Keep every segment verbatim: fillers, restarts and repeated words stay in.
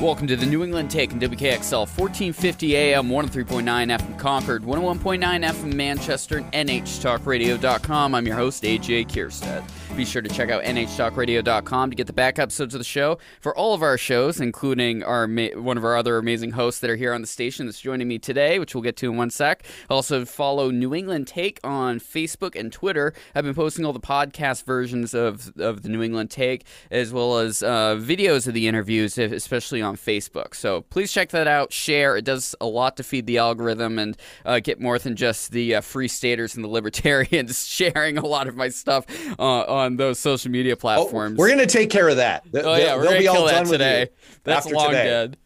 Welcome to the New England Take on W K X L, fourteen fifty A M, one oh three point nine F M Concord, one oh one point nine F M Manchester, and N H talk radio dot com. I'm your host, A J Kierstead. Be sure to check out N H talk radio dot com to get the back episodes of the show for all of our shows, including our one of our other amazing hosts that are here on the station that's joining me today, which we'll get to in one sec. Also, follow New England Take on Facebook and Twitter. I've been posting all the podcast versions of, of the New England Take, as well as uh, videos of the interviews, especially on on Facebook. So please check that out. Share. It does a lot to feed the algorithm and uh, get more than just the uh, free staters and the libertarians sharing a lot of my stuff uh, on those social media platforms. Oh, we're going to take care of that. Th- oh, yeah, we're going to kill all that today. That's long today. Dead.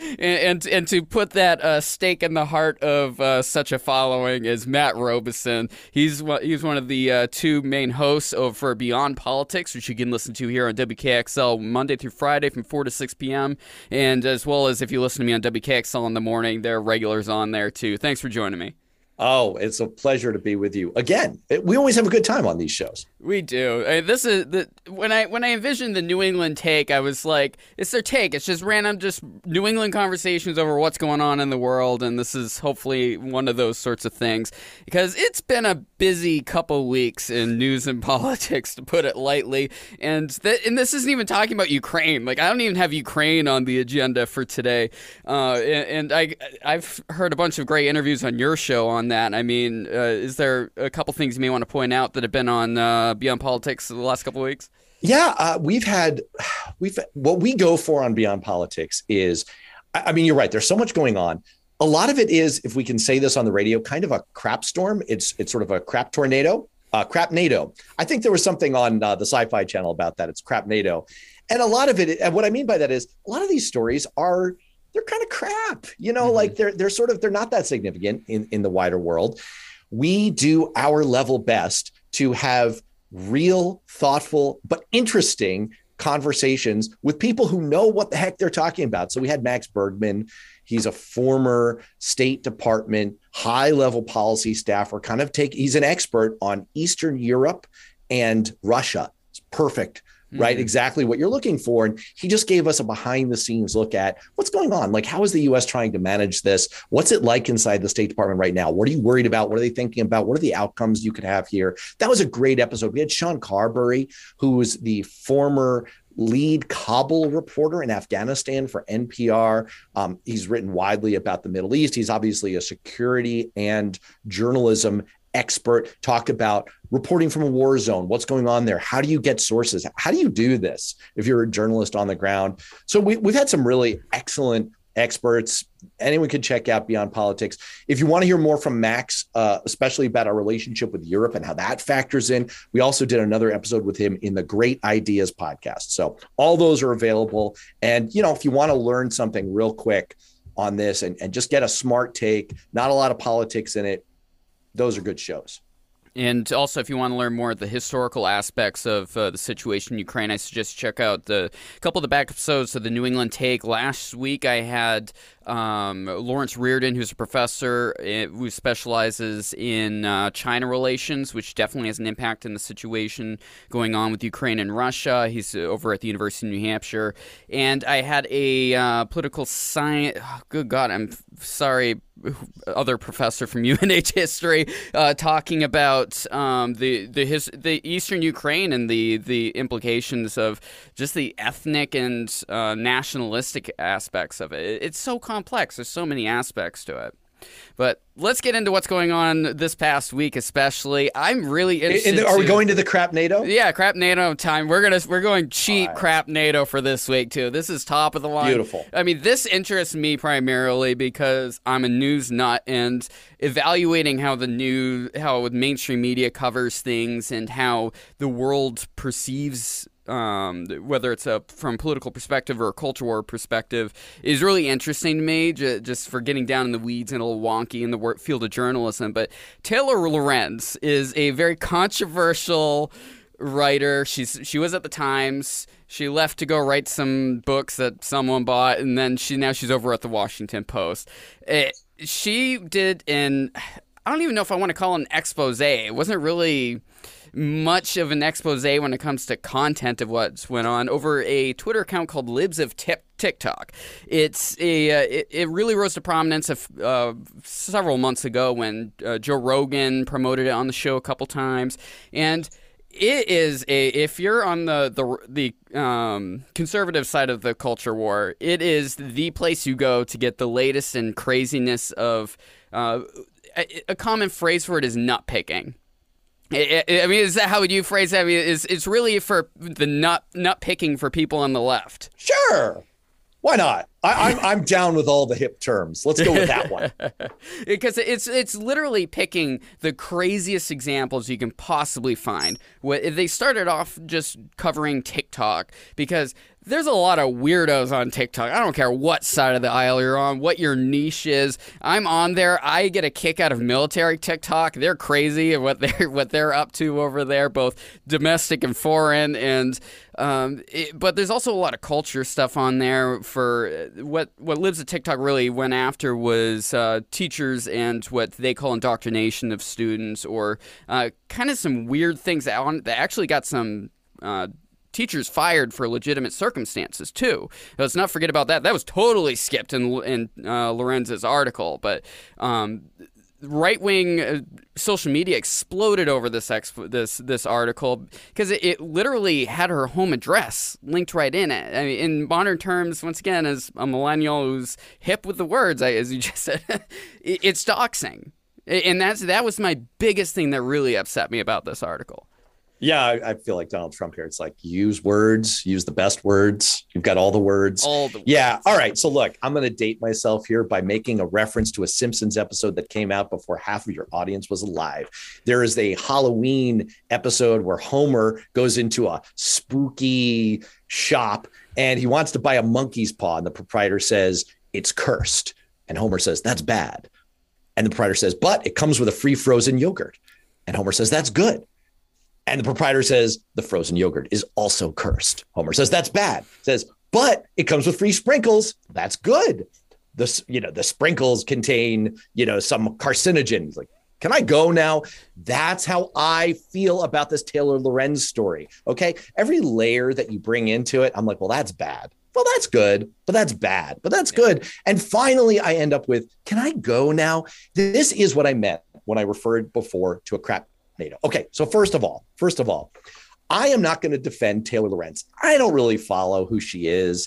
and, and and to put that uh, stake in the heart of uh, such a following is Matt Robison. He's he's one of the uh, two main hosts of for Beyond Politics, which you can listen to here on W K X L Monday through Friday from four to six p.m. And as well as if you listen to me on W K X L in the morning, there are regulars on there too. Thanks for joining me. Oh, it's a pleasure to be with you again. It, we always have a good time on these shows. We do. I mean, this is the when I when I envisioned the New England Take, I was like, it's their take. It's just random, just New England conversations over what's going on in the world, and this is hopefully one of those sorts of things because it's been a busy couple weeks in news and politics, to put it lightly. And th- and this isn't even talking about Ukraine. Like I don't even have Ukraine on the agenda for today. Uh, and, and I I've heard a bunch of great interviews on your show on. That I mean, uh, is there a couple things you may want to point out that have been on uh, Beyond Politics the last couple of weeks? Yeah, uh, we've had we've what we go for on Beyond Politics is, I mean, you're right. There's so much going on. A lot of it is, if we can say this on the radio, kind of a crap storm. It's it's sort of a crap tornado, uh, crap NATO. I think there was something on uh, the Sci-Fi Channel about that. It's crap NATO, and a lot of it. And what I mean by that is, a lot of these stories are. They're kind of crap, you know, mm-hmm. like they're they're sort of they're not that significant in, in the wider world. We do our level best to have real, thoughtful, but interesting conversations with people who know what the heck they're talking about. So we had Max Bergman. He's a former State Department high level policy staffer, kind of take he's an expert on Eastern Europe and Russia. It's perfect. Right. Exactly what you're looking for. And he just gave us a behind the scenes look at what's going on. Like, how is the U S trying to manage this? What's it like inside the State Department right now? What are you worried about? What are they thinking about? What are the outcomes you could have here? That was a great episode. We had Sean Carberry, who was the former lead Kabul reporter in Afghanistan for N P R. Um, he's written widely about the Middle East. He's obviously a security and journalism expert, talk about reporting from a war zone, what's going on there, how do you get sources, how do you do this if you're a journalist on the ground. So we, we've had some really excellent experts. Anyone can check out Beyond Politics. If you want to hear more from Max, uh, especially about our relationship with Europe and how that factors in, we also did another episode with him in the Great Ideas podcast. So all those are available. And, you know, if you want to learn something real quick on this and, and just get a smart take, not a lot of politics in it, those are good shows. And also, if you want to learn more of the historical aspects of uh, the situation in Ukraine, I suggest check out the a couple of the back episodes of the New England Take. Last week, I had um, Lawrence Reardon, who's a professor who specializes in uh, China relations, which definitely has an impact on the situation going on with Ukraine and Russia. He's over at the University of New Hampshire. And I had a uh, political science oh, – good God, I'm sorry – other professor from U N H history uh, talking about um, the the his, the Eastern Ukraine and the the implications of just the ethnic and uh, nationalistic aspects of it. It's so complex. There's so many aspects to it. But let's get into what's going on this past week, especially. I'm really interested. Are we going to the crap NATO? Yeah, crap NATO time. We're gonna we're going cheap right. crap NATO for this week too. This is top of the line. Beautiful. I mean, this interests me primarily because I'm a news nut and evaluating how the new how mainstream media covers things and how the world perceives. Um, whether it's a from political perspective or a cultural perspective, is really interesting to me. J- just for getting down in the weeds and a little wonky in the wor- field of journalism. But Taylor Lorenz is a very controversial writer. She's she was at the Times. She left to go write some books that someone bought, and then she now she's over at the Washington Post. It, she did an I don't even know if I want to call it an expose. It wasn't really. Much of an expose when it comes to content of what's went on over a Twitter account called Libs of TikTok. TikTok. It's a, uh, it, it really rose to prominence of, uh, several months ago when uh, Joe Rogan promoted it on the show a couple times. And it is a, if you're on the the, the um, conservative side of the culture war, it is the place you go to get the latest and craziness of, uh, a, a common phrase for it is nut picking. I mean, is that how would you phrase that? I mean, it's, it's really for the nut, nut picking for people on the left. Sure. Why not? I, I'm, I'm down with all the hip terms. Let's go with that one. Because it's it's literally picking the craziest examples you can possibly find. They started off just covering TikTok because there's a lot of weirdos on TikTok. I don't care what side of the aisle you're on, what your niche is. I'm on there. I get a kick out of military TikTok. They're crazy and what they're, what they're up to over there, both domestic and foreign. And um, it, but there's also a lot of culture stuff on there for... What what Libs of TikTok really went after was uh, teachers and what they call indoctrination of students, or uh, kind of some weird things that, on, that actually got some uh, teachers fired for legitimate circumstances too. Let's not forget about that. That was totally skipped in in uh, Lorenz's article, but. Um, Right-wing uh, social media exploded over this exp- this this article because it, it literally had her home address linked right in it. I mean, in modern terms, once again, as a millennial who's hip with the words, I, as you just said, it, it's doxing, and that's that was my biggest thing that really upset me about this article. Yeah, I, I feel like Donald Trump here. It's like use words, use the best words. You've got all the words. All the words. Yeah. All right. So look, I'm going to date myself here by making a reference to a Simpsons episode that came out before half of your audience was alive. There is a Halloween episode where Homer goes into a spooky shop and he wants to buy a monkey's paw. And the proprietor says, it's cursed. And Homer says, that's bad. And the proprietor says, but it comes with a free frozen yogurt. And Homer says, that's good. And the proprietor says, the frozen yogurt is also cursed. Homer says, that's bad. Says, but it comes with free sprinkles. That's good. The, you know, the sprinkles contain, you know, some carcinogens. Like, can I go now? That's how I feel about this Taylor Lorenz story. Okay. Every layer that you bring into it, I'm like, well, that's bad. Well, that's good, but that's bad, but that's good. And finally, I end up with, can I go now? This is what I meant when I referred before to a crap. NATO. Okay, so first of all, first of all, I am not going to defend Taylor Lorenz. I don't really follow who she is.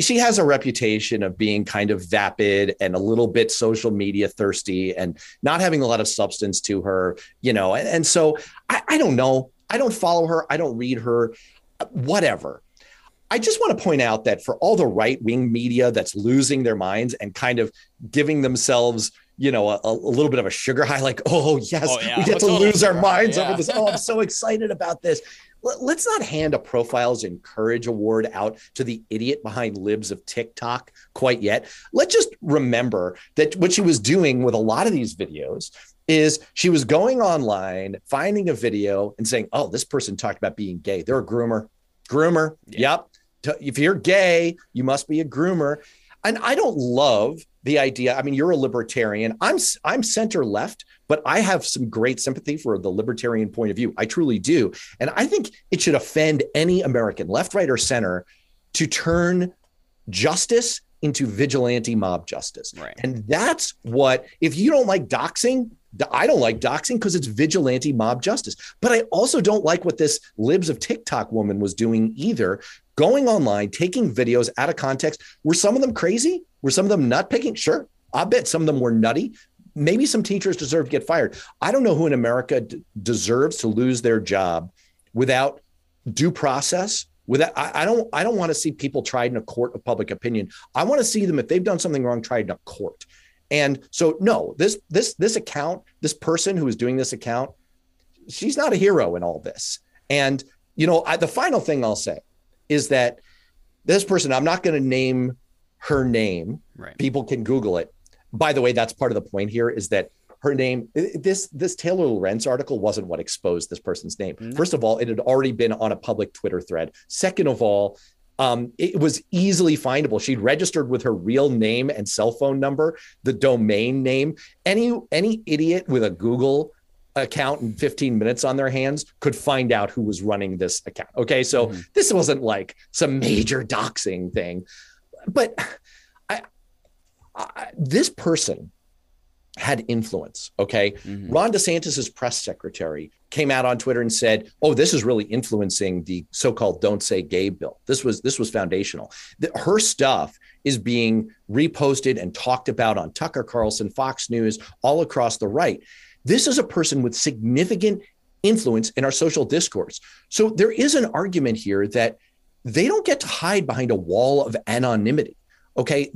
She has a reputation of being kind of vapid and a little bit social media thirsty and not having a lot of substance to her, you know, and, and so I, I don't know. I don't follow her. I don't read her, whatever. I just want to point out that for all the right wing media that's losing their minds and kind of giving themselves, you know, a, a little bit of a sugar high, like, oh, yes, oh, yeah. we get to oh, lose our minds yeah. over this. Oh, I'm so excited about this. L- let's not hand a Profiles in Courage award out to the idiot behind Libs of TikTok quite yet. Let's just remember that what she was doing with a lot of these videos is she was going online, finding a video and saying, oh, this person talked about being gay. They're a groomer. Groomer. Yeah. Yep. If you're gay, you must be a groomer. And I don't love the idea. I mean, you're a libertarian. I'm I'm center left, but I have some great sympathy for the libertarian point of view. I truly do. And I think it should offend any American, left, right, or center, to turn justice into vigilante mob justice. Right. And that's what, if you don't like doxing, I don't like doxing because it's vigilante mob justice. But I also don't like what this Libs of TikTok woman was doing either. Going online, taking videos out of context. Were some of them crazy? Were some of them nut picking? Sure. I bet some of them were nutty. Maybe some teachers deserve to get fired. I don't know who in America d- deserves to lose their job without due process. Without, I, I don't I don't want to see people tried in a court of public opinion. I want to see them, if they've done something wrong, tried in a court. And so, no, this this this account, this person who is doing this account, she's not a hero in all this. And, you know, I, the final thing I'll say is that this person, I'm not going to name her name. Right. People can Google it. By the way, that's part of the point here is that her name, this this Taylor Lorenz article wasn't what exposed this person's name. Mm-hmm. First of all, it had already been on a public Twitter thread. Second of all, Um, it was easily findable. She'd registered with her real name and cell phone number, the domain name. Any any idiot with a Google account and fifteen minutes on their hands could find out who was running this account. Okay, so mm-hmm. This wasn't like some major doxing thing. But I, I, this person had influence, okay? Mm-hmm. Ron DeSantis's press secretary came out on Twitter and said, oh, this is really influencing the so-called don't say gay bill. This was this was foundational. The, her stuff is being reposted and talked about on Tucker Carlson, Fox News, all across the right. This is a person with significant influence in our social discourse. So there is an argument here that they don't get to hide behind a wall of anonymity, okay?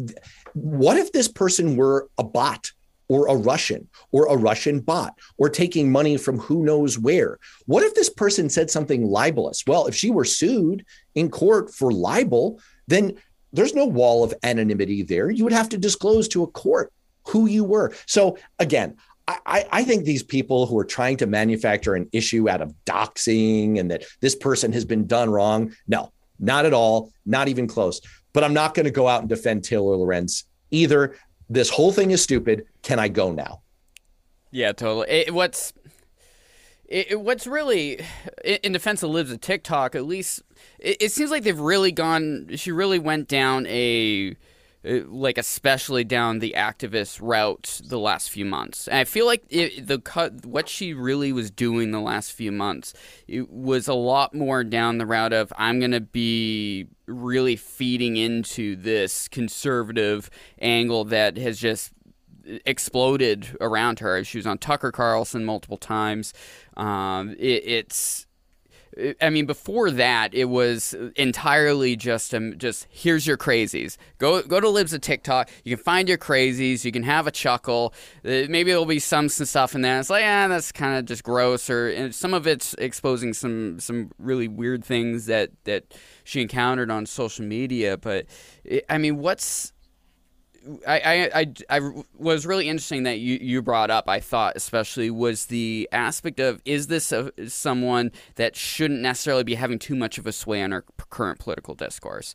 What if this person were a bot? Or a Russian, or a Russian bot, or taking money from who knows where? What if this person said something libelous? Well, if she were sued in court for libel, then there's no wall of anonymity there. You would have to disclose to a court who you were. So again, I, I think these people who are trying to manufacture an issue out of doxing and that this person has been done wrong, no, not at all, not even close. But I'm not going to go out and defend Taylor Lorenz either. This whole thing is stupid. Can I go now? Yeah, totally. It, what's it, what's really in defense of Libs of TikTok, at least it, it seems like they've really gone. She really went down a like especially down the activist route the last few months. And I feel like it, the what she really was doing the last few months it was a lot more down the route of I'm going to be really feeding into this conservative angle that has just exploded around her. She was on Tucker Carlson multiple times. Um, it, it's, I mean, before that, it was entirely just um, just here's your crazies. Go go to Libs of TikTok. You can find your crazies. You can have a chuckle. Uh, maybe there'll be some, some stuff in there. It's like, yeah, that's kind of just gross. Or and some of it's exposing some some really weird things that, that she encountered on social media. But it, I mean, what's I, I, I, I was really interesting that you, you brought up, I thought, especially, was the aspect of, is this a, someone that shouldn't necessarily be having too much of a sway on our current political discourse?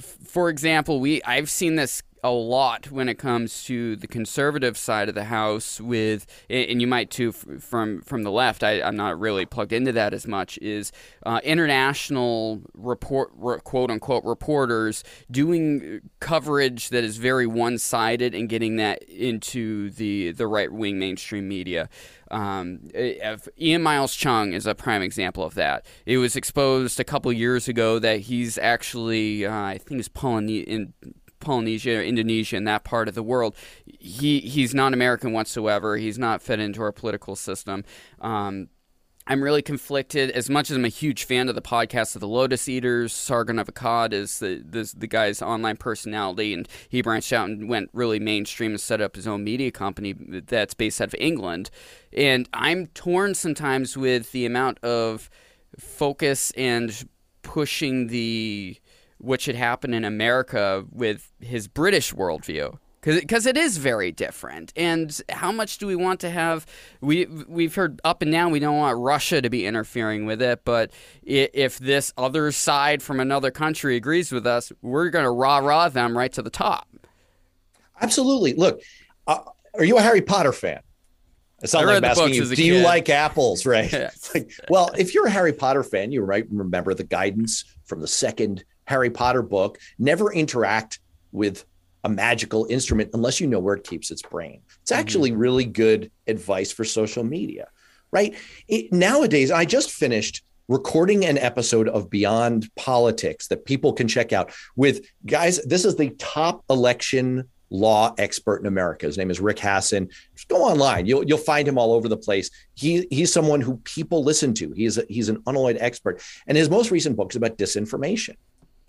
For example, we I've seen this a lot when it comes to the conservative side of the house with, and you might too from from the left, I, I'm not really plugged into that as much, is uh, international report, quote unquote, reporters doing coverage that is very one-sided and getting that into the, the right-wing mainstream media. Um, Ian Miles Cheong is a prime example of that. It was exposed a couple years ago that he's actually, uh, I think it's Polynesian, Polynesia, Indonesia, and that part of the world. He he's not American whatsoever. He's not fed into our political system. Um, I'm really conflicted. As much as I'm a huge fan of the podcast of the Lotus Eaters, Sargon of Akkad is the, the the guy's online personality, and he branched out and went really mainstream and set up his own media company that's based out of England. And I'm torn sometimes with the amount of focus and pushing the what should happen in America with his British worldview, because it is very different. And how much do we want to have? We, we've heard up and down we don't want Russia to be interfering with it, but if this other side from another country agrees with us, we're going to rah-rah them right to the top. Absolutely. Look, uh, are you a Harry Potter fan? It's not like asking you, do kid. you like apples, right? It's like, well, if you're a Harry Potter fan, you might remember the guidance from the second Harry Potter book: never interact with a magical instrument unless you know where it keeps its brain. It's actually mm-hmm. really good advice for social media, right? It, nowadays, I just finished recording an episode of Beyond Politics that people can check out with, guys, this is the top election law expert in America. His name is Rick Hasen. Just go online. You'll, you'll find him all over the place. He He's someone who people listen to. He's, a, he's an unalloyed expert. And his most recent book is about disinformation.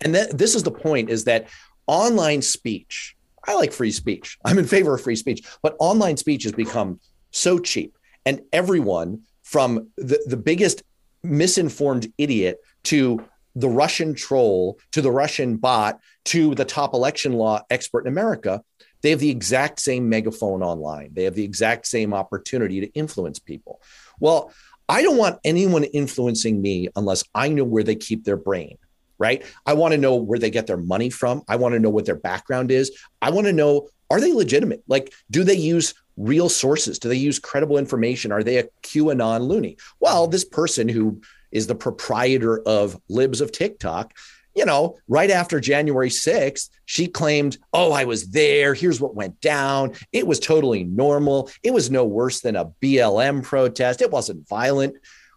And th- this is the point, is that online speech, I like free speech. I'm in favor of free speech, but online speech has become so cheap. And everyone from the, the biggest misinformed idiot to the Russian troll, to the Russian bot, to the top election law expert in America, they have the exact same megaphone online. They have the exact same opportunity to influence people. Well, I don't want anyone influencing me unless I know where they keep their brain. Right? I want to know where they get their money from. I want to know what their background is. I want to know, are they legitimate? Like, do they use real sources? Do they use credible information? Are they a QAnon loony? Well, this person who is the proprietor of Libs of TikTok, you know, right after January sixth, she claimed, oh, I was there. Here's what went down. It was totally normal. It was no worse than a B L M protest. It wasn't violent.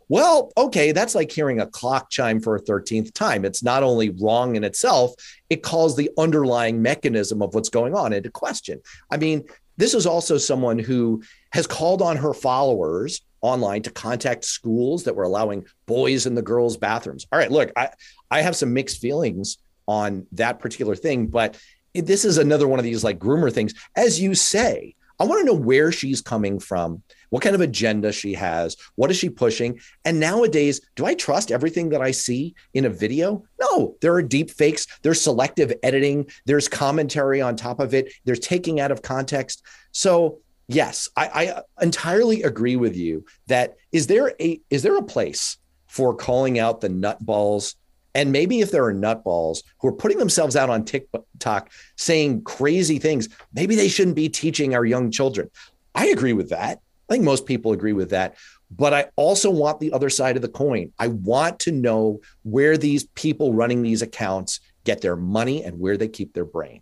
Well, okay, that's like hearing a clock chime for a thirteenth time. It's not only wrong in itself, it calls the underlying mechanism of what's going on into question. I mean, this is also someone who has called on her followers online to contact schools that were allowing boys in the girls' bathrooms. All right, look, I, I have some mixed feelings on that particular thing, but this is another one of these like groomer things. As you say, I want to know where she's coming from, what kind of agenda she has, what is she pushing? And nowadays, do I trust everything that I see in a video? No, there are deep fakes, there's selective editing, there's commentary on top of it, there's taking out of context. So yes, I, I entirely agree with you that is there a is there a place for calling out the nutballs? And maybe if there are nutballs who are putting themselves out on TikTok saying crazy things, maybe they shouldn't be teaching our young children. I agree with that. I think most people agree with that. But I also want the other side of the coin. I want to know where these people running these accounts get their money and where they keep their brain.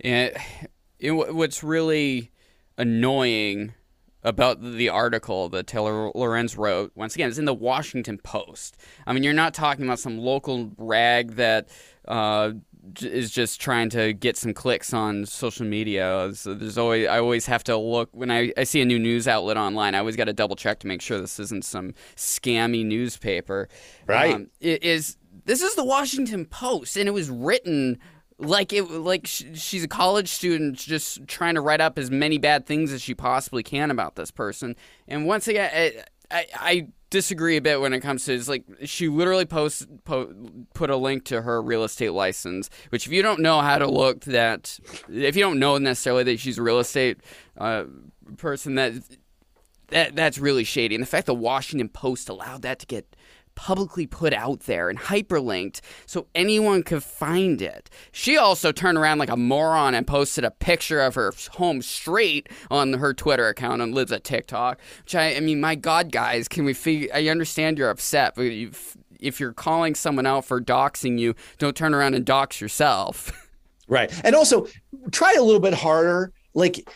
And it, what's really annoying about the article that Taylor Lorenz wrote, once again, it's in the Washington Post. I mean, you're not talking about some local rag that uh, is just trying to get some clicks on social media. So there's always, I always have to look when I, I see a new news outlet online. I always got to double check to make sure this isn't some scammy newspaper. Right? Um, it is. This is the Washington Post, and it was written. Like it, like she's a college student just trying to write up as many bad things as she possibly can about this person. And once again, I, I, I disagree a bit when it comes to it's like she literally post, po- put a link to her real estate license, which if you don't know how to look that, if you don't know necessarily that she's a real estate uh, person, that, that that's really shady. And the fact the Washington Post allowed that to get publicly put out there and hyperlinked so anyone could find it. She also turned around like a moron and posted a picture of her home straight on her Twitter account on Libs of TikTok. Which I, I mean, my God, guys, can we figure? I understand you're upset, but you've, if you're calling someone out for doxing you, don't turn around and dox yourself. Right, and also try a little bit harder. Like,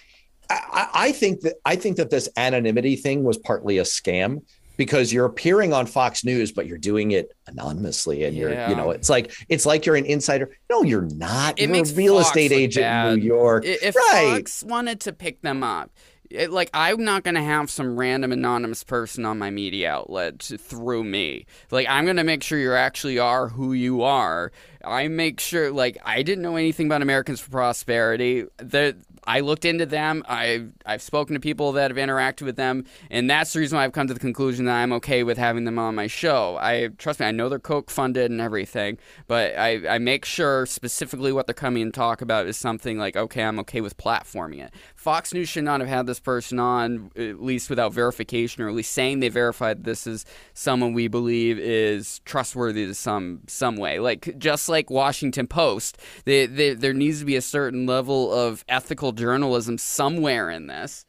I, I think that I think that this anonymity thing was partly a scam. Because you're appearing on Fox News, but you're doing it anonymously, and you're, yeah. you know, it's like it's like you're an insider. No, you're not. It you're makes a real Fox estate agent bad. in New York. If right. Fox wanted to pick them up, it, like I'm not going to have some random anonymous person on my media outlet to, through me. Like I'm going to make sure you actually are who you are. I make sure, like I didn't know anything about Americans for Prosperity. The I looked into them. I've, I've spoken to people that have interacted with them, and that's the reason why I've come to the conclusion that I'm okay with having them on my show. I trust me, I know they're Koch-funded and everything, but I, I make sure specifically what they're coming and talk about is something like, okay, I'm okay with platforming it. Fox News should not have had this person on, at least without verification, or at least saying they verified this is someone we believe is trustworthy to some some way. Like just like Washington Post, they, they, there needs to be a certain level of ethical journalism somewhere in this.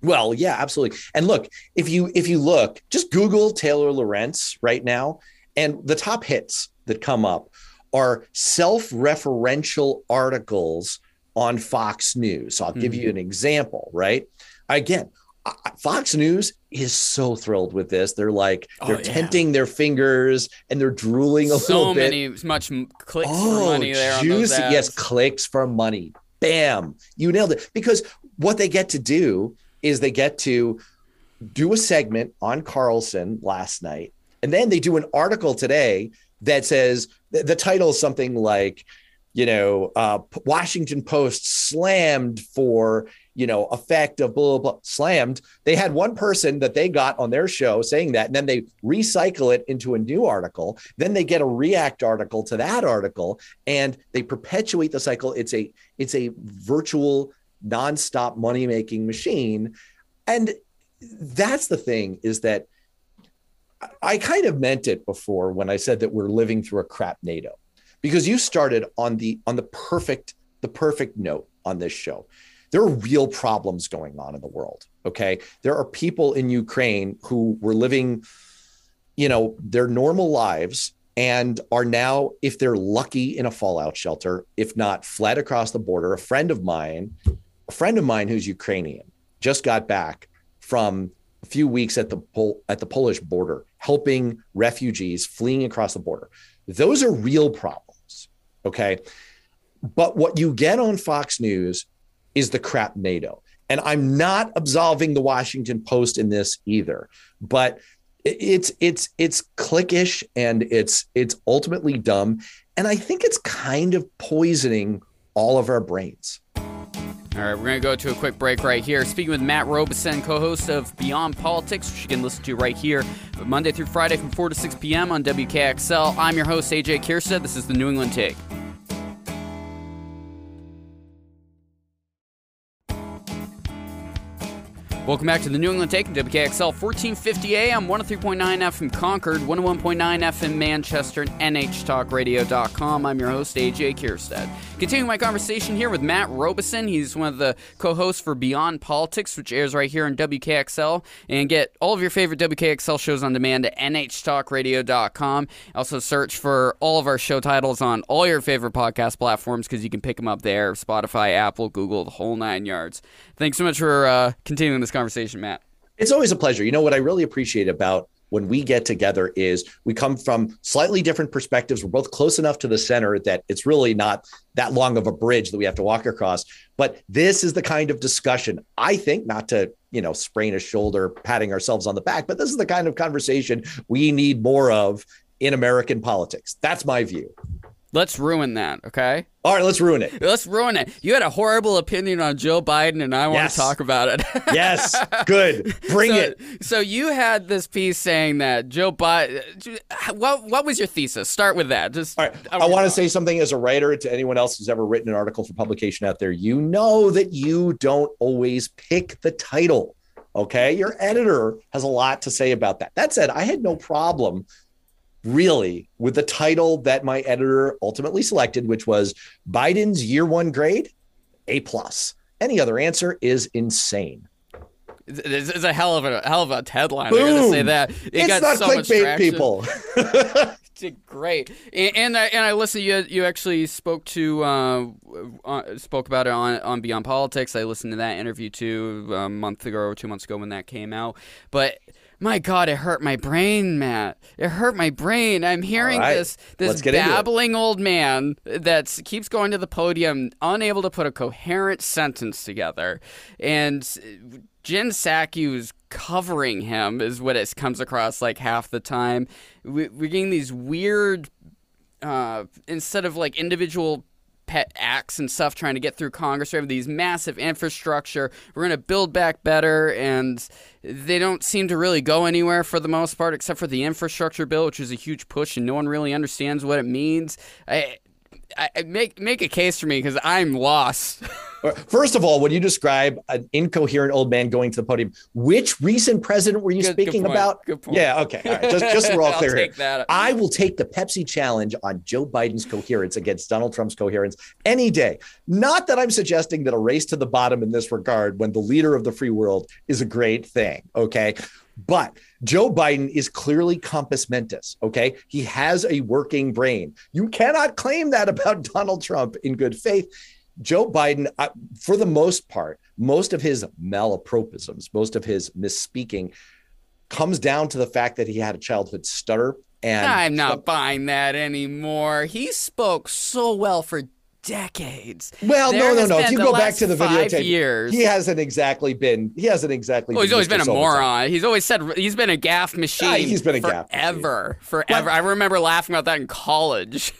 Well, yeah, absolutely. And look, if you if you look, just Google Taylor Lorenz right now, and the top hits that come up are self-referential articles on Fox News. So I'll give mm-hmm. you an example, right? Again, Fox News is so thrilled with this. They're like, they're oh, yeah. tenting their fingers and they're drooling a so little bit. So many, much clicks oh, for money there juicy. on those ads. Yes, clicks for money. Bam, you nailed it. Because what they get to do is they get to do a segment on Carlson last night. And then they do an article today that says the title is something like, you know, uh, Washington Post slammed for, you know, effect of blah, blah, blah, slammed. They had one person that they got on their show saying that, and then they recycle it into a new article. Then they get a react article to that article, and they perpetuate the cycle. It's a it's a virtual nonstop money-making machine. And that's the thing is that I kind of meant it before when I said that we're living through a crap NATO, because you started on the on the perfect the perfect note on this show. There are real problems going on in the world, okay? There are people in Ukraine who were living, you know, their normal lives, and are now, if they're lucky, in a fallout shelter, if not fled across the border. A friend of mine, a friend of mine who's Ukrainian, just got back from a few weeks at the Pol- at the Polish border, helping refugees fleeing across the border. Those are real problems, okay? But what you get on Fox News is the crap NATO. And I'm not absolving the Washington Post in this either, but it's it's it's cliquish and it's it's ultimately dumb, and I think it's kind of poisoning all of our brains. All right, we're going to go to a quick break right here. Speaking with Matt Robison, co-host of Beyond Politics, which you can listen to right here Monday through Friday from four to six p.m. on W K X L. I'm your host, A J Kierstead. This is the New England Take. Welcome back to the New England Take on W K X L, fourteen fifty A M, one oh three point nine F M Concord, one oh one point nine F M Manchester, and N H talk radio dot com. I'm your host, A J Kierstead. Continuing my conversation here with Matt Robison. He's one of the co-hosts for Beyond Politics, which airs right here on W K X L. And get all of your favorite W K X L shows on demand at N H talk radio dot com. Also search for all of our show titles on all your favorite podcast platforms, because you can pick them up there, Spotify, Apple, Google, the whole nine yards. Thanks so much for uh, continuing this conversation. conversation, Matt. It's always a pleasure. You know, what I really appreciate about when we get together is we come from slightly different perspectives. We're both close enough to the center that it's really not that long of a bridge that we have to walk across. But this is the kind of discussion, I think, not to, you know, sprain a shoulder, patting ourselves on the back, but this is the kind of conversation we need more of in American politics. That's my view. Let's ruin that, okay? All right, let's ruin it. Let's ruin it. You had a horrible opinion on Joe Biden, and I want yes. to talk about it. Yes, good. Bring so, it. So you had this piece saying that Joe Biden – what what was your thesis? Start with that. Just. All right, I want to say something as a writer to anyone else who's ever written an article for publication out there. You know that you don't always pick the title, okay? Your editor has a lot to say about that. That said, I had no problem – really with the title that my editor ultimately selected, which was Biden's year one grade, A plus. Any other answer is insane. It's, it's a hell of a hell of a headline. Boom. I'm going to say that. It it's got not so clickbait, people. Did great, and, and I and I listened. You you actually spoke to uh, spoke about it on, on Beyond Politics. I listened to that interview too a month ago or two months ago when that came out, but. My God, it hurt my brain, Matt. It hurt my brain. I'm hearing right. this this babbling old man that keeps going to the podium, unable to put a coherent sentence together. And Jen Psaki was covering him is what it comes across like half the time. We're getting these weird, uh, instead of like individual pet acts and stuff trying to get through Congress. We have these massive infrastructure. We're going to build back better, and they don't seem to really go anywhere for the most part, except for the infrastructure bill, which is a huge push, and no one really understands what it means. I, I make make a case for me, because I'm lost. First of all, when you describe an incoherent old man going to the podium, which recent president were you good, speaking good about? Good point. Yeah, okay. All right. Just, just so we're all clear here. That. I will take the Pepsi challenge on Joe Biden's coherence against Donald Trump's coherence any day. Not that I'm suggesting that a race to the bottom in this regard when the leader of the free world is a great thing, okay? But Joe Biden is clearly compass mentis, okay? He has a working brain. You cannot claim that about Donald Trump in good faith. Joe Biden, for the most part, most of his malapropisms, most of his misspeaking comes down to the fact that he had a childhood stutter. And I'm not some- buying that anymore. He spoke so well for decades. Well, there no, no, no. If you go back to the videotape, years. he hasn't exactly been. He hasn't exactly. Well, he's been always Mister been a Soul moron. Time. He's always said he's been a gaff machine. Uh, he's been a gaff forever, forever. But- I remember laughing about that in college.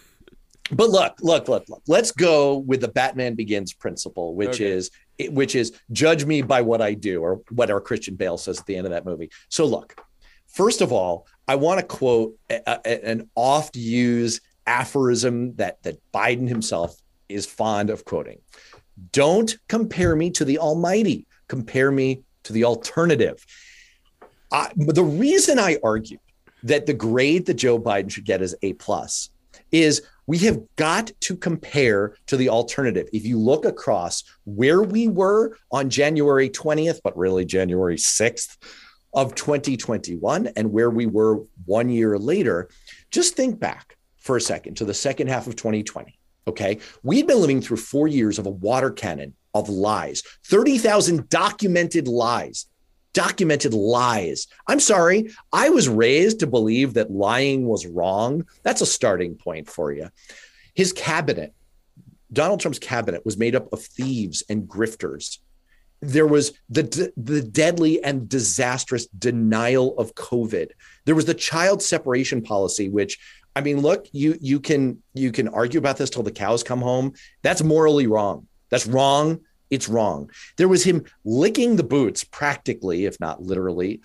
But look, look, look, look, let's go with the Batman Begins principle, which okay. is which is judge me by what I do, or whatever Christian Bale says at the end of that movie. So look, first of all, I want to quote a, a, an oft used aphorism that that Biden himself is fond of quoting. Don't compare me to the almighty. Compare me to the alternative. I, the reason I argue that the grade that Joe Biden should get is A plus is we have got to compare to the alternative. If you look across where we were on January twentieth, but really January sixth, of twenty twenty-one and where we were one year later, just think back for a second to the second half of twenty twenty, okay? We've been living through four years of a water cannon of lies, thirty thousand documented lies, documented lies. I'm sorry, I was raised to believe that lying was wrong. That's a starting point for you. His cabinet, Donald Trump's cabinet, was made up of thieves and grifters. There was the the deadly and disastrous denial of COVID. There was the child separation policy, which, I mean, look, you you can you can argue about this till the cows come home. That's morally wrong. That's wrong. It's wrong. There was him licking the boots, practically, if not literally,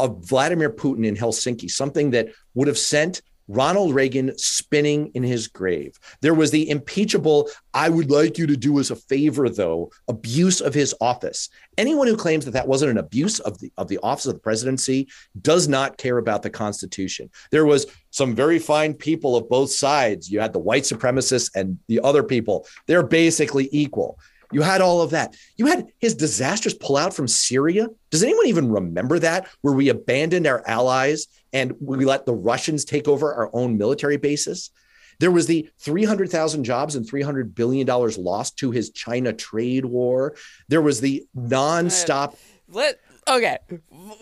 of Vladimir Putin in Helsinki, something that would have sent Ronald Reagan spinning in his grave. There was the impeachable, I would like you to do us a favor, though, abuse of his office. Anyone who claims that that wasn't an abuse of the of the office of the presidency does not care about the Constitution. There was some very fine people of both sides. You had the white supremacists and the other people. They're basically equal. You had all of that. You had his disastrous pullout from Syria. Does anyone even remember that, where we abandoned our allies and we let the Russians take over our own military bases? There was the three hundred thousand jobs and three hundred billion dollars lost to his China trade war. There was the nonstop. Uh, let Okay.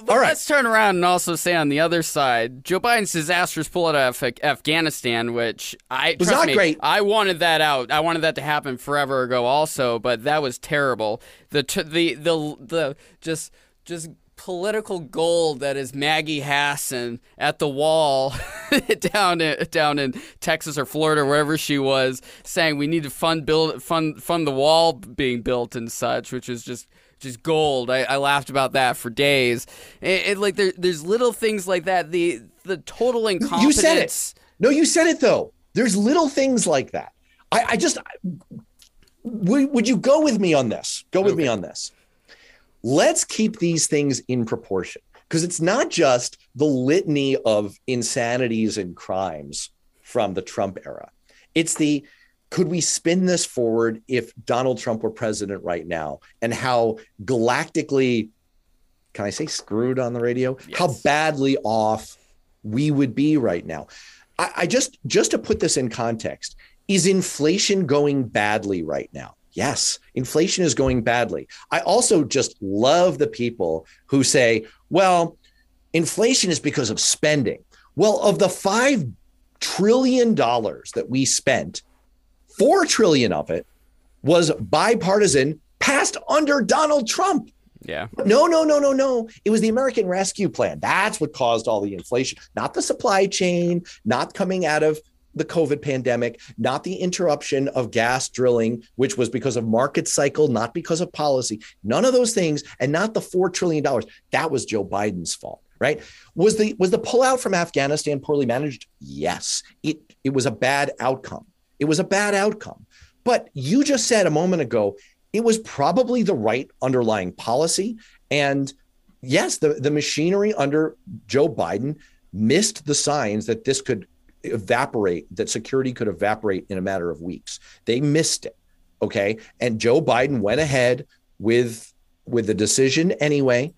All right. Let's turn around and also say on the other side, Joe Biden's disastrous pullout of Af- Afghanistan, which I was not me, great. I wanted that out. I wanted that to happen forever ago also, but that was terrible. The t- the the the just just political gold that is Maggie Hassan at the wall down in, down in Texas or Florida or wherever she was, saying we need to fund build fund fund the wall being built and such, which is just just gold. I, I laughed about that for days. It, it like there, there's little things like that. The the total incompetence. You said it. No, you said it though. There's little things like that. I, I just I, would, would you go with me on this? Go with okay. me on this. Let's keep these things in proportion, because it's not just the litany of insanities and crimes from the Trump era. It's the, could we spin this forward if Donald Trump were president right now, and how galactically, can I say screwed on the radio? Yes. How badly off we would be right now. I, I just, just to put this in context, is inflation going badly right now? Yes, inflation is going badly. I also just love the people who say, well, inflation is because of spending. Well, of the five trillion dollars that we spent, four trillion dollars of it was bipartisan, passed under Donald Trump. Yeah. No, no, no, no, no. It was the American Rescue Plan. That's what caused all the inflation, not the supply chain, not coming out of the COVID pandemic, not the interruption of gas drilling, which was because of market cycle, not because of policy. None of those things, and not the four trillion dollars. That was Joe Biden's fault. Right? Was the was the pullout from Afghanistan poorly managed? Yes. It it was a bad outcome. It was a bad outcome. But you just said a moment ago, it was probably the right underlying policy. And yes, the, the machinery under Joe Biden missed the signs that this could evaporate, that security could evaporate in a matter of weeks. They missed it. Okay. And Joe Biden went ahead with, with the decision anyway.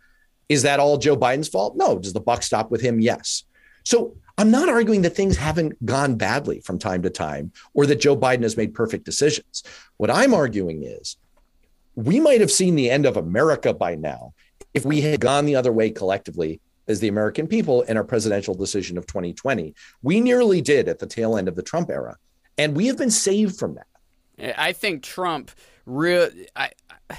Is that all Joe Biden's fault? No. Does the buck stop with him? Yes. So I'm not arguing that things haven't gone badly from time to time, or that Joe Biden has made perfect decisions. What I'm arguing is we might have seen the end of America by now if we had gone the other way collectively as the American people in our presidential decision of twenty twenty. We nearly did at the tail end of the Trump era, and we have been saved from that. I think Trump really... I, I...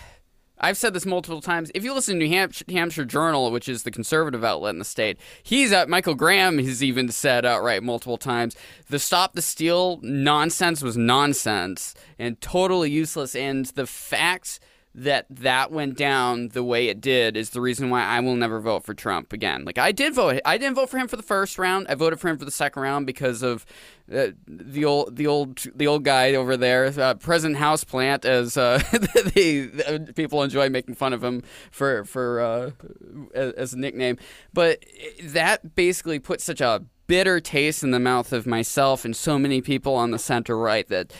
I've said this multiple times. If you listen to New Hampshire, Hampshire Journal, which is the conservative outlet in the state, he's uh, Michael Graham has even said outright multiple times, the stop the steal nonsense was nonsense and totally useless. And the fact that that went down the way it did is the reason why I will never vote for Trump again. Like I did vote. I didn't vote for him for the first round. I voted for him for the second round because of Uh, the old, the old, the old guy over there, uh, President Houseplant, as uh, the, the people enjoy making fun of him for for uh, as a nickname. But that basically put such a bitter taste in the mouth of myself and so many people on the center right that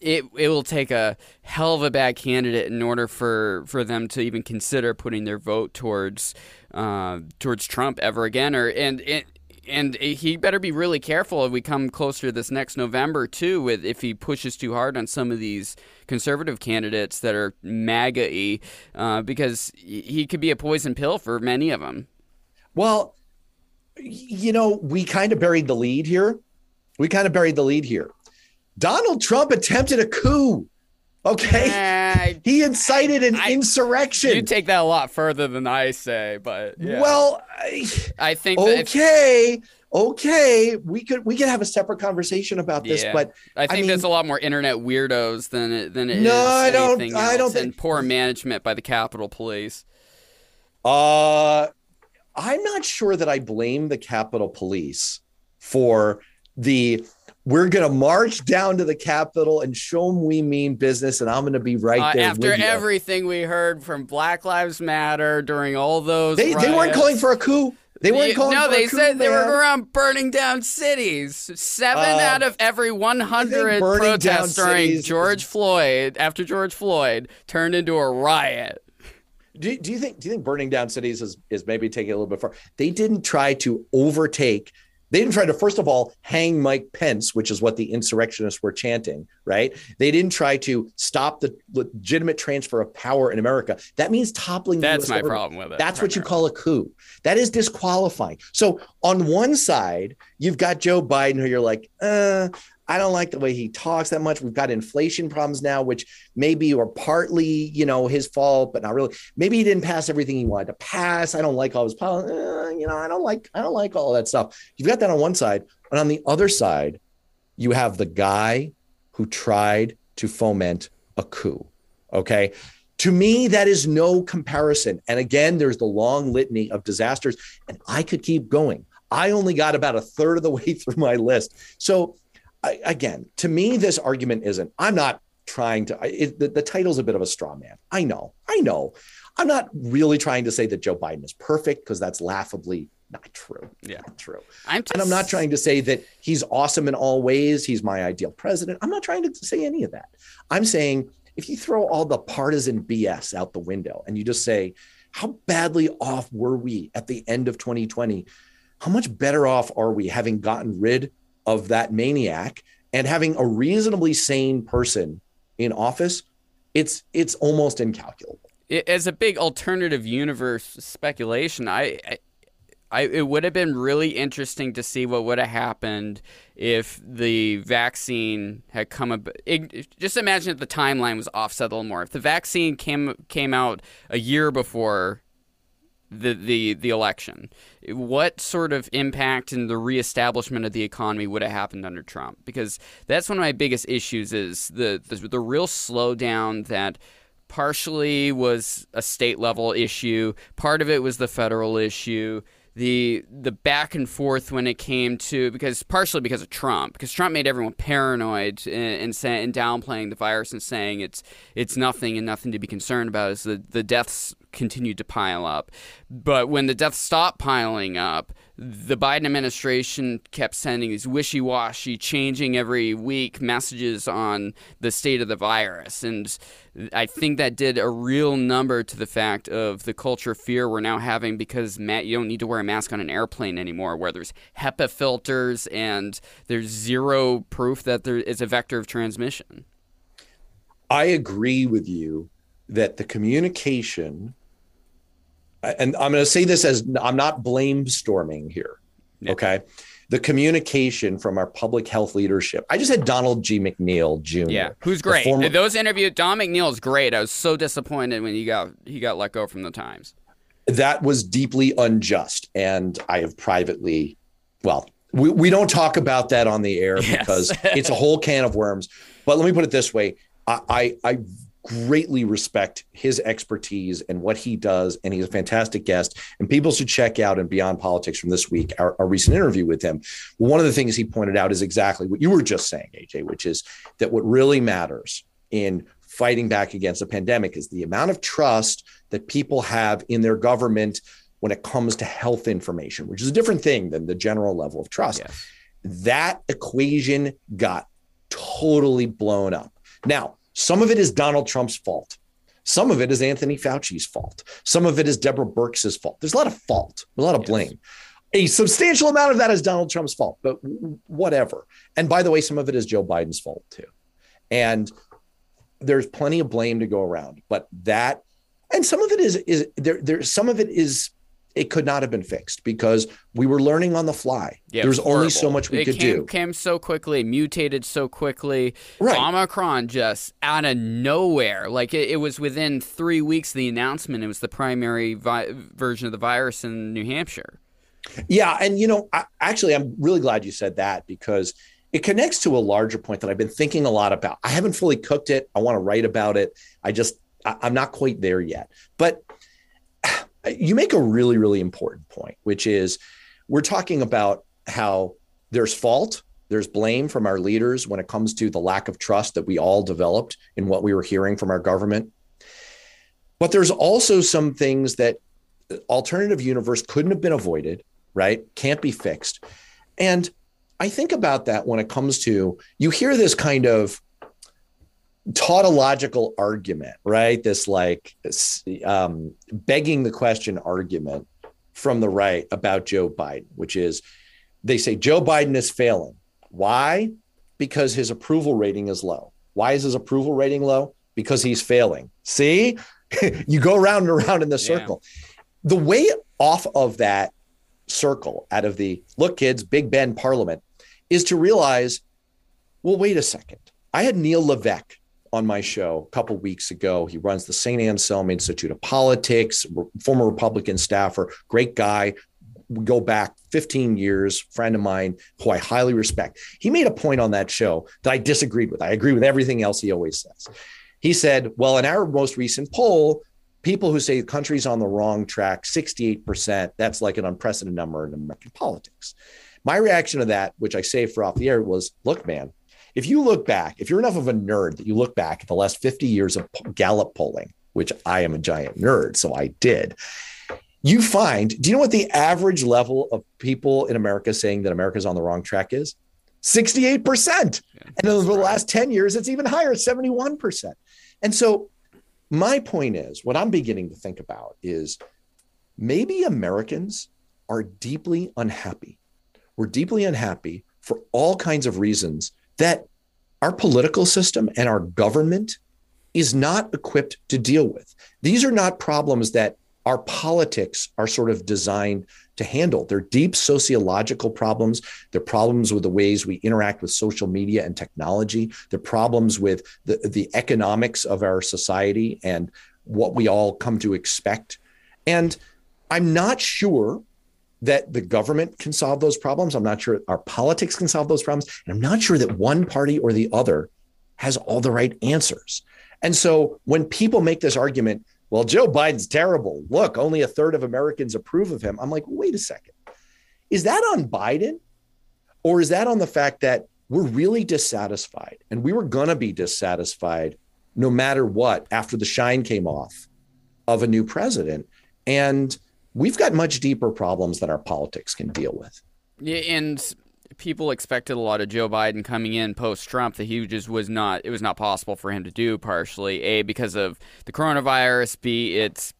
it it will take a hell of a bad candidate in order for, for them to even consider putting their vote towards uh, towards Trump ever again. Or and it, and he better be really careful if we come closer to this next November too. With if he pushes too hard on some of these conservative candidates that are MAGA-y, uh, because he could be a poison pill for many of them. Well, you know, we kind of buried the lead here. We kind of buried the lead here. Donald Trump attempted a coup. Okay, uh, he incited an I, insurrection. You take that a lot further than I say, but yeah. Well, I, I think. Okay, if, okay, we could we could have a separate conversation about this, yeah. but I think I mean, there's a lot more internet weirdos than it, than it no, is. No, I don't. Else, I don't think and poor management by the Capitol Police. Uh, I'm not sure that I blame the Capitol Police for the. We're going to march down to the Capitol and show them we mean business, and I'm going to be right there uh, after with you. Everything we heard from Black Lives Matter during all those They, they weren't calling for a coup. They weren't you, calling no, for a coup. No, they said man. They were around burning down cities. Seven uh, out of every one hundred protests during cities. George Floyd, after George Floyd, turned into a riot. Do, do you think do you think burning down cities is, is maybe taking it a little bit far? They didn't try to overtake They didn't try to, first of all, hang Mike Pence, which is what the insurrectionists were chanting, right? They didn't try to stop the legitimate transfer of power in America. That means toppling the U S government. That's my problem with it. That's what you call a coup. That is disqualifying. So on one side, you've got Joe Biden, who you're like, uh, I don't like the way he talks that much. We've got inflation problems now, which maybe are partly, you know, his fault, but not really. Maybe he didn't pass everything he wanted to pass. I don't like all his policies. Uh, you know, I don't like I don't like all that stuff. You've got that on one side. And on the other side, you have the guy who tried to foment a coup. OK, to me, that is no comparison. And again, there's the long litany of disasters, and I could keep going. I only got about a third of the way through my list. So again, to me, this argument isn't, I'm not trying to, it, the, the title's a bit of a straw man. I know, I know. I'm not really trying to say that Joe Biden is perfect, because that's laughably not true. Yeah, not true. I'm just, and I'm not trying to say that he's awesome in all ways. He's my ideal president. I'm not trying to say any of that. I'm saying if you throw all the partisan B S out the window and you just say, how badly off were we at the end of twenty twenty? How much better off are we having gotten rid of that maniac and having a reasonably sane person in office? It's it's almost incalculable. It, as a big alternative universe speculation, I, I, I it would have been really interesting to see what would have happened if the vaccine had come ab- it, just imagine if the timeline was offset a little more. If the vaccine came came out a year before The, the the election, what sort of impact in the reestablishment of the economy would have happened under Trump? Because that's one of my biggest issues is the the, the real slowdown that partially was a state level issue. Part of it was the federal issue. The the back and forth when it came to because partially because of Trump, because Trump made everyone paranoid and and, say, and downplaying the virus and saying it's it's nothing and nothing to be concerned about. Is the the deaths continued to pile up, but when the deaths stopped piling up, the Biden administration kept sending these wishy-washy, changing every week messages on the state of the virus. And I think that did a real number to the fact of the culture of fear we're now having because, Matt, you don't need to wear a mask on an airplane anymore where there's HEPA filters and there's zero proof that there is a vector of transmission. I agree with you that the communication... and I'm going to say this as I'm not blame storming here. Yeah. OK, the communication from our public health leadership. I just had Donald G. McNeil Junior Yeah, who's great. Former- Those interviews. Don McNeil is great. I was so disappointed when he got he got let go from the Times. That was deeply unjust. And I have privately. Well, we, we don't talk about that on the air because yes. It's a whole can of worms. But let me put it this way. I I. I greatly respect his expertise and what he does, and he's a fantastic guest, and people should check out in Beyond Politics from this week our, our recent interview with him. One of the things he pointed out is exactly what you were just saying, A J, which is that what really matters in fighting back against a pandemic is the amount of trust that people have in their government when it comes to health information, which is a different thing than the general level of trust. Yes. That equation got totally blown up. Now, some of it is Donald Trump's fault. Some of it is Anthony Fauci's fault. Some of it is Deborah Birx's fault. There's a lot of fault, a lot of yes. blame. A substantial amount of that is Donald Trump's fault, but whatever. And by the way, some of it is Joe Biden's fault too. And there's plenty of blame to go around, but that, and some of it is, is there, there, some of it is, it could not have been fixed because we were learning on the fly. Yeah, There's only so much we it could came, do. It came so quickly, mutated so quickly. Right. Omicron just out of nowhere. Like it, it was within three weeks of the announcement. It was the primary vi- version of the virus in New Hampshire. Yeah. And, you know, I, actually, I'm really glad you said that because it connects to a larger point that I've been thinking a lot about. I haven't fully cooked it. I want to write about it. I just I, I'm not quite there yet. But you make a really, really important point, which is we're talking about how there's fault, there's blame from our leaders when it comes to the lack of trust that we all developed in what we were hearing from our government. But there's also some things that alternative universe couldn't have been avoided, right? Can't be fixed. And I think about that when it comes to, you hear this kind of tautological argument, right? This like um, begging the question argument from the right about Joe Biden, which is they say Joe Biden is failing. Why? Because his approval rating is low. Why is his approval rating low? Because he's failing. See, you go round and around in the circle. Yeah. The way off of that circle, out of the look, kids, Big Ben Parliament, is to realize, well, wait a second. I had Neil Levesque on my show a couple weeks ago. He runs the Saint Anselm Institute of Politics, former Republican staffer, great guy. We go back fifteen years, friend of mine who I highly respect. He made a point on that show that I disagreed with. I agree with everything else he always says. He said, well, in our most recent poll, people who say the country's on the wrong track, sixty-eight percent, that's like an unprecedented number in American politics. My reaction to that, which I saved for off the air, was, look, man, if you look back, if you're enough of a nerd that you look back at the last fifty years of Gallup polling, which I am a giant nerd, so I did, you find, do you know what the average level of people in America saying that America's on the wrong track is? sixty-eight percent. Yeah, and over right. the last ten years, it's even higher, seventy-one percent. And so my point is, what I'm beginning to think about is maybe Americans are deeply unhappy. We're deeply unhappy for all kinds of reasons that our political system and our government is not equipped to deal with. These are not problems that our politics are sort of designed to handle. They're deep sociological problems. They're problems with the ways we interact with social media and technology. They're problems with the, the economics of our society and what we all come to expect. And I'm not sure that the government can solve those problems. I'm not sure our politics can solve those problems. And I'm not sure that one party or the other has all the right answers. And so when people make this argument, well, Joe Biden's terrible. Look, only a third of Americans approve of him. I'm like, wait a second. Is that on Biden? Or is that on the fact that we're really dissatisfied and we were going to be dissatisfied no matter what after the shine came off of a new president? And we've got much deeper problems that our politics can deal with. Yeah, and people expected a lot of Joe Biden coming in post-Trump that he just was not, it was not possible for him to do, partially, A, because of the coronavirus, B, it's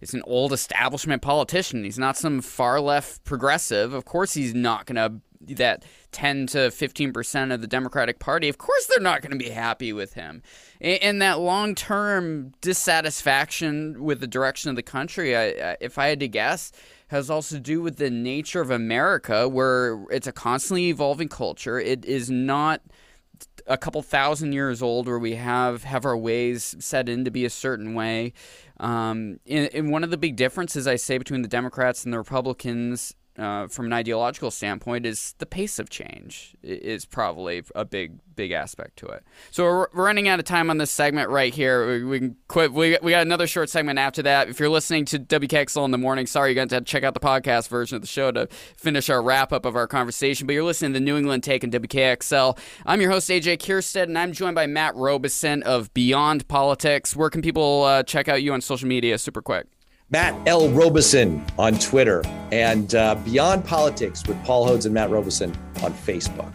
it's an old establishment politician. He's not some far-left progressive. Of course he's not going to be that ten to fifteen percent of the Democratic Party. Of course they're not going to be happy with him. And that long-term dissatisfaction with the direction of the country, I, if I had to guess, has also to do with the nature of America, where it's a constantly evolving culture. It is not a couple thousand years old where we have, have our ways set in to be a certain way. Um, and, and one of the big differences, I say, between the Democrats and the Republicans uh, from an ideological standpoint is the pace of change is probably a big, big aspect to it. So we're, we're running out of time on this segment right here. We, we can quit. We, we got another short segment after that. If you're listening to W K X L in the morning, sorry, you're going to have to check out the podcast version of the show to finish our wrap up of our conversation, but you're listening to New England Take and W K X L. I'm your host, A J Kierstead, and I'm joined by Matt Robison of Beyond Politics. Where can people uh, check out you on social media super quick? Matt L. Robison on Twitter, and uh, Beyond Politics with Paul Hodes and Matt Robison on Facebook.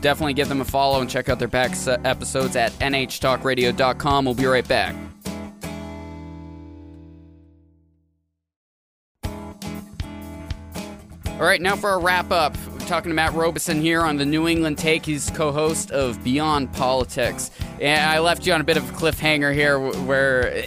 Definitely give them a follow and check out their back episodes at n h talk radio dot com. We'll be right back. All right, now for a wrap-up. We're talking to Matt Robison here on the New England Take. He's co-host of Beyond Politics. And I left you on a bit of a cliffhanger here where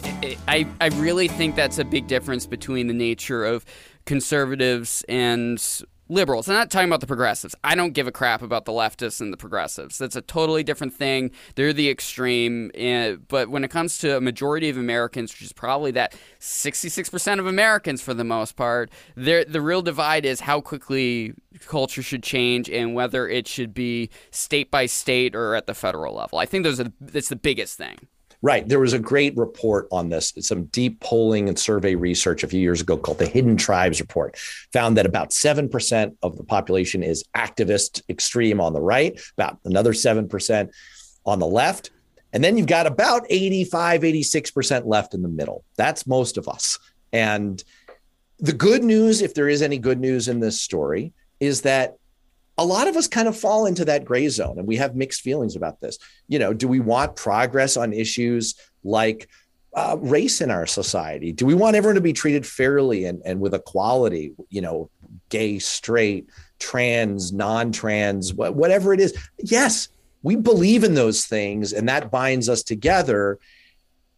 I, I really think that's a big difference between the nature of conservatives and liberals. I'm not talking about the progressives. I don't give a crap about the leftists and the progressives. That's a totally different thing. They're the extreme. And, but when it comes to a majority of Americans, which is probably that sixty-six percent of Americans for the most part, the real divide is how quickly culture should change and whether it should be state by state or at the federal level. I think those are the, that's the biggest thing. Right. There was a great report on this. Some deep polling and survey research a few years ago called the Hidden Tribes Report found that about seven percent of the population is activist extreme on the right, about another seven percent on the left. And then you've got about eighty-five, eighty-six percent left in the middle. That's most of us. And the good news, if there is any good news in this story, is that a lot of us kind of fall into that gray zone, and we have mixed feelings about this. You know, do we want progress on issues like uh, race in our society? Do we want everyone to be treated fairly and, and with equality, you know, gay, straight, trans, non-trans, wh- whatever it is? Yes, we believe in those things, and that binds us together.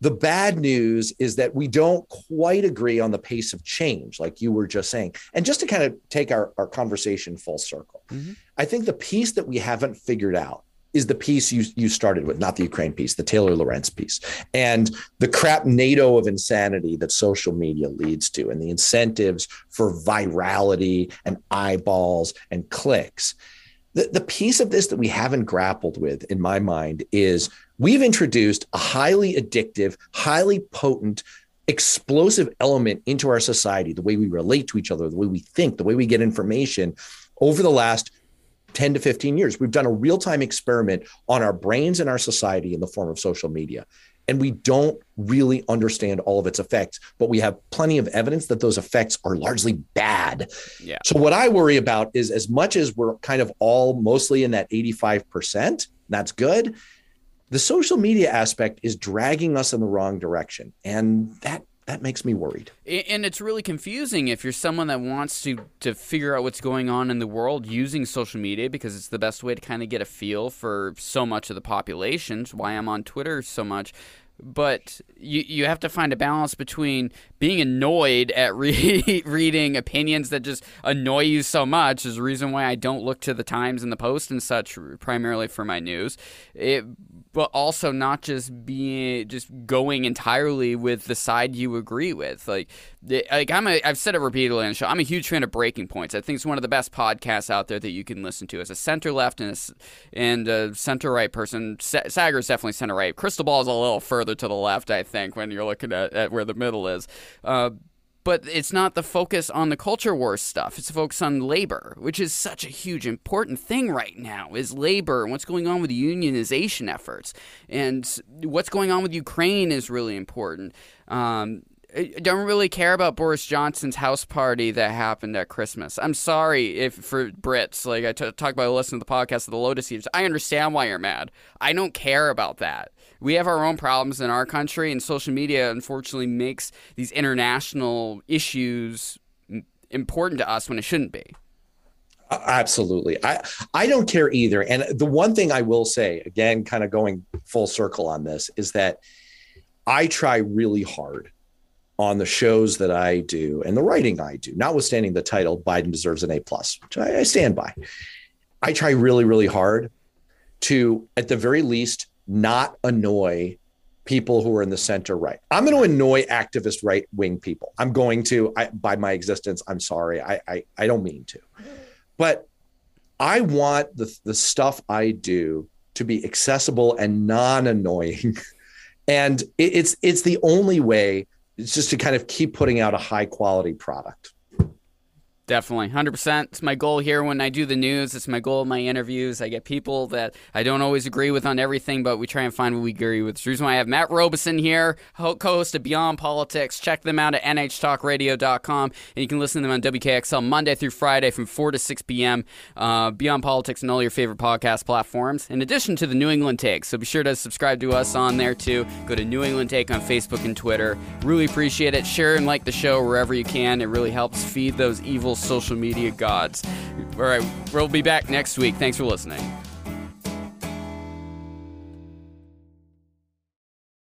The bad news is that we don't quite agree on the pace of change, like you were just saying. And just to kind of take our, our conversation full circle, mm-hmm. I think the piece that we haven't figured out is the piece you, you started with, not the Ukraine piece, the Taylor Lorenz piece, and the crap NATO of insanity that social media leads to, and the incentives for virality and eyeballs and clicks. The, the piece of this that we haven't grappled with, in my mind, is we've introduced a highly addictive, highly potent, explosive element into our society, the way we relate to each other, the way we think, the way we get information. Over the last ten to fifteen years, we've done a real-time experiment on our brains and our society in the form of social media. And we don't really understand all of its effects, but we have plenty of evidence that those effects are largely bad. Yeah. So what I worry about is, as much as we're kind of all mostly in that eighty-five percent, that's good, the social media aspect is dragging us in the wrong direction. And that that makes me worried. And it's really confusing if you're someone that wants to, to figure out what's going on in the world using social media, because it's the best way to kind of get a feel for so much of the population. It's why I'm on Twitter so much. But you you have to find a balance between being annoyed at re- reading opinions that just annoy you so much is the reason why I don't look to the Times and the Post and such primarily for my news, it, but also not just being just going entirely with the side you agree with. Like like I'm a, I've said it repeatedly on the show. I'm a huge fan of Breaking Points. I think it's one of the best podcasts out there that you can listen to as a center left and a, and a center right person. Sager is definitely center right. Crystal Ball is a little further to the left, I think, when you're looking at, at where the middle is. Uh, but it's not the focus on the culture war stuff. It's the focus on labor, which is such a huge, important thing right now, is labor and what's going on with unionization efforts. And what's going on with Ukraine is really important. Um, I don't really care about Boris Johnson's house party that happened at Christmas. I'm sorry if for Brits. Like I t- talk about listening to the podcast of the Lotus Eaters. I understand why you're mad. I don't care about that. We have our own problems in our country, and social media, unfortunately, makes these international issues important to us when it shouldn't be. Absolutely. I, I don't care either. And the one thing I will say, again, kind of going full circle on this, is that I try really hard on the shows that I do and the writing I do, notwithstanding the title, Biden Deserves an A plus, which I, I stand by. I try really, really hard to, at the very least, not annoy people who are in the center right. I'm going to annoy activist right wing people. I'm going to, I, by my existence, I'm sorry. I, I I don't mean to. But I want the, the stuff I do to be accessible and non-annoying. And it, it's it's the only way, it's just to kind of keep putting out a high quality product. Definitely. one hundred percent. It's my goal here when I do the news. It's my goal in my interviews. I get people that I don't always agree with on everything, but we try and find what we agree with. It's the reason why I have Matt Robison here, co-host of Beyond Politics. Check them out at n h talk radio dot com, and you can listen to them on W K X L Monday through Friday from four to six p.m. Uh, Beyond Politics and all your favorite podcast platforms, in addition to the New England Take. So be sure to subscribe to us on there, too. Go to New England Take on Facebook and Twitter. Really appreciate it. Share and like the show wherever you can. It really helps feed those evil social media gods. All right, we'll be back next week. Thanks for listening.